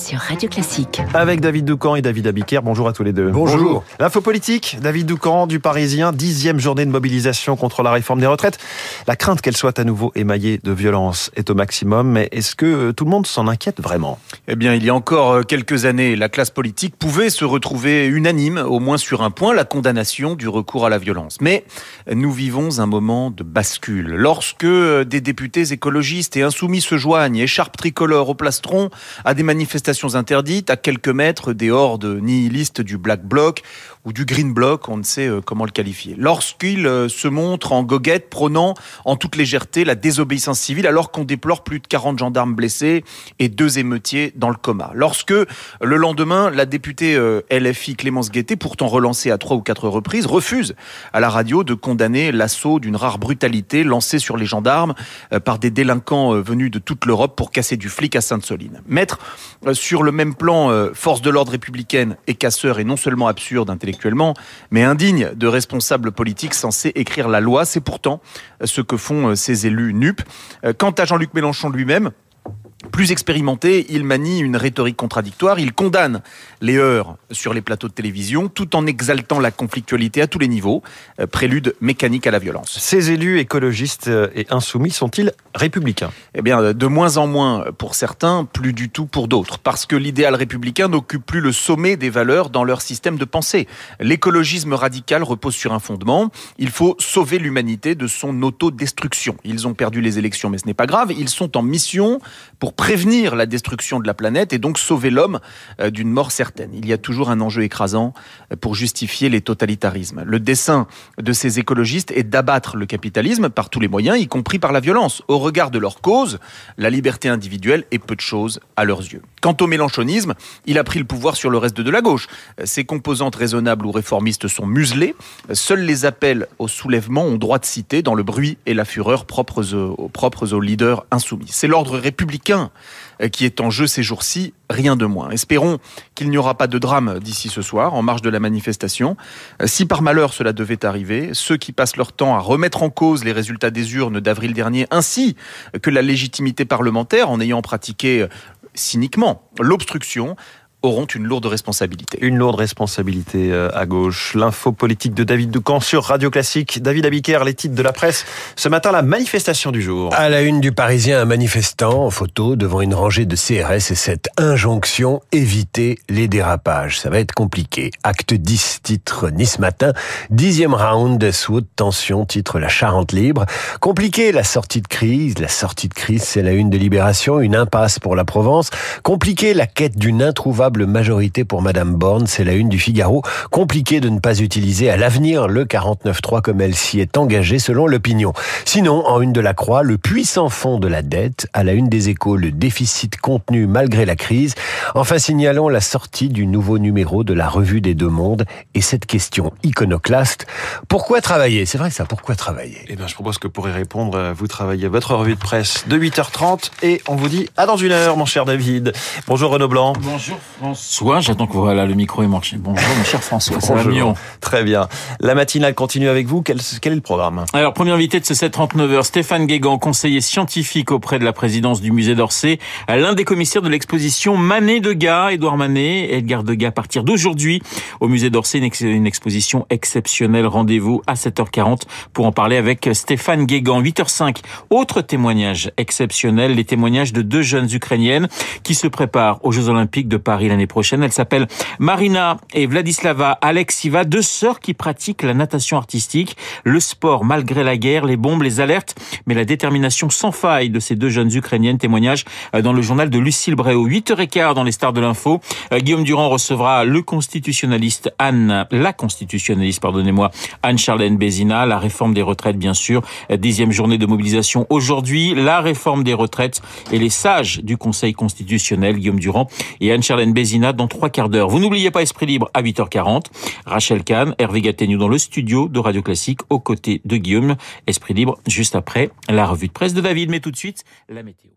sur Radio Classique. Avec David Doukhan et David Abiker, bonjour à tous les deux. Bonjour. L'info politique, David Doukhan du Parisien, 10e journée de mobilisation contre la réforme des retraites. La crainte qu'elle soit à nouveau émaillée de violence est au maximum, mais est-ce que tout le monde s'en inquiète vraiment ? Eh bien, il y a encore quelques années, la classe politique pouvait se retrouver unanime, au moins sur un point, la condamnation du recours à la violence. Mais nous vivons un moment de bascule. Lorsque des députés écologistes et insoumis se joignent, écharpes tricolores au plastron, à des manifestations interdites, à quelques mètres des hordes nihilistes du Black Bloc ou du Green Bloc, on ne sait comment le qualifier. Lorsqu'il se montre en goguette, prônant en toute légèreté la désobéissance civile, alors qu'on déplore plus de 40 gendarmes blessés et 2 émeutiers dans le coma. Lorsque, le lendemain, la députée LFI Clémence Guetté, pourtant relancée à 3 ou 4 reprises, refuse à la radio de condamner l'assaut d'une rare brutalité lancée sur les gendarmes par des délinquants venus de toute l'Europe pour casser du flic à Sainte-Soline. Mettre sur le même plan force de l'ordre républicaine et casseur est non seulement absurde intellectuellement, mais indigne de responsables politiques censés écrire la loi. C'est pourtant ce que font ces élus Nupes. Quant à Jean-Luc Mélenchon lui-même, plus expérimenté, il manie une rhétorique contradictoire. Il condamne les heurts sur les plateaux de télévision tout en exaltant la conflictualité à tous les niveaux, prélude mécanique à la violence. Ces élus écologistes et insoumis sont-ils républicains ? Eh bien, de moins en moins pour certains, plus du tout pour d'autres. Parce que l'idéal républicain n'occupe plus le sommet des valeurs dans leur système de pensée. L'écologisme radical repose sur un fondement. Il faut sauver l'humanité de son autodestruction. Ils ont perdu les élections, mais ce n'est pas grave. Ils sont en mission pour prévenir la destruction de la planète et donc sauver l'homme d'une mort certaine. Il y a toujours un enjeu écrasant pour justifier les totalitarismes. Le dessein de ces écologistes est d'abattre le capitalisme par tous les moyens, y compris par la violence. Au regard de leur cause, la liberté individuelle est peu de chose à leurs yeux. Quant au mélenchonisme, il a pris le pouvoir sur le reste de la gauche. Ses composantes raisonnables ou réformistes sont muselées. Seuls les appels au soulèvement ont droit de citer dans le bruit et la fureur propres aux leaders insoumis. C'est l'ordre républicain qui est en jeu ces jours-ci, rien de moins. Espérons qu'il n'y aura pas de drame d'ici ce soir, en marge de la manifestation. Si par malheur cela devait arriver, ceux qui passent leur temps à remettre en cause les résultats des urnes d'avril dernier, ainsi que la légitimité parlementaire, en ayant pratiqué cyniquement l'obstruction, auront une lourde responsabilité. Une lourde responsabilité à gauche. L'info politique de David Doukhan sur Radio Classique. David Abiker, les titres de la presse. Ce matin, la manifestation du jour. À la une du Parisien, un manifestant en photo devant une rangée de CRS et cette injonction « Évitez les dérapages ». Ça va être compliqué. Acte 10, titre Nice matin. 10e round sous haute tension, titre La Charente libre. Compliqué, la sortie de crise. La sortie de crise, c'est la une de Libération. Une impasse pour la Provence. Compliqué, la quête d'une introuvable majorité pour Madame Borne, c'est la une du Figaro. Compliqué de ne pas utiliser à l'avenir le 49.3 comme elle s'y est engagée selon l'opinion. Sinon, en une de la Croix, le puissant fond de la dette, à la une des Échos, le déficit contenu malgré la crise. Enfin, signalons la sortie du nouveau numéro de la revue des deux mondes et cette question iconoclaste, pourquoi travailler ? C'est vrai ça, pourquoi travailler ? Eh bien, je propose que pour y répondre, vous travaillez votre revue de presse de 8h30 et on vous dit à dans une heure, mon cher David. Bonjour Renaud Blanc. Bonjour. François, j'attends que voilà, le micro est marché. Bonjour mon cher François, ça va mieux. Très bien. La matinale continue avec vous. Quel est le programme ? Alors, premier invité de ce 7h39, Stéphane Guégan, conseiller scientifique auprès de la présidence du musée d'Orsay, l'un des commissaires de l'exposition Manet Degas, Edouard Manet, Edgar Degas, à partir d'aujourd'hui au musée d'Orsay, une exposition exceptionnelle. Rendez-vous à 7h40 pour en parler avec Stéphane Guégan. 8h05, autre témoignage exceptionnel, les témoignages de 2 jeunes Ukrainiennes qui se préparent aux Jeux Olympiques de Paris l'année prochaine. Elles s'appellent Marina et Vladislava Alexiva, 2 sœurs qui pratiquent la natation artistique, le sport malgré la guerre, les bombes, les alertes, mais la détermination sans faille de ces 2 jeunes Ukrainiennes. Témoignage dans le journal de Lucille Bréau. 8h15 dans les stars de l'info. Guillaume Durand recevra la constitutionnaliste Anne-Charlene Besina. La réforme des retraites, bien sûr. 10e journée de mobilisation aujourd'hui. La réforme des retraites et les sages du Conseil constitutionnel. Guillaume Durand et Anne-Charlene Besina dans 3 quarts d'heure. Vous n'oubliez pas Esprit Libre à 8h40. Rachel Kahn, Hervé Gatteignou dans le studio de Radio Classique aux côtés de Guillaume. Esprit Libre juste après la revue de presse de David. Mais tout de suite, la météo.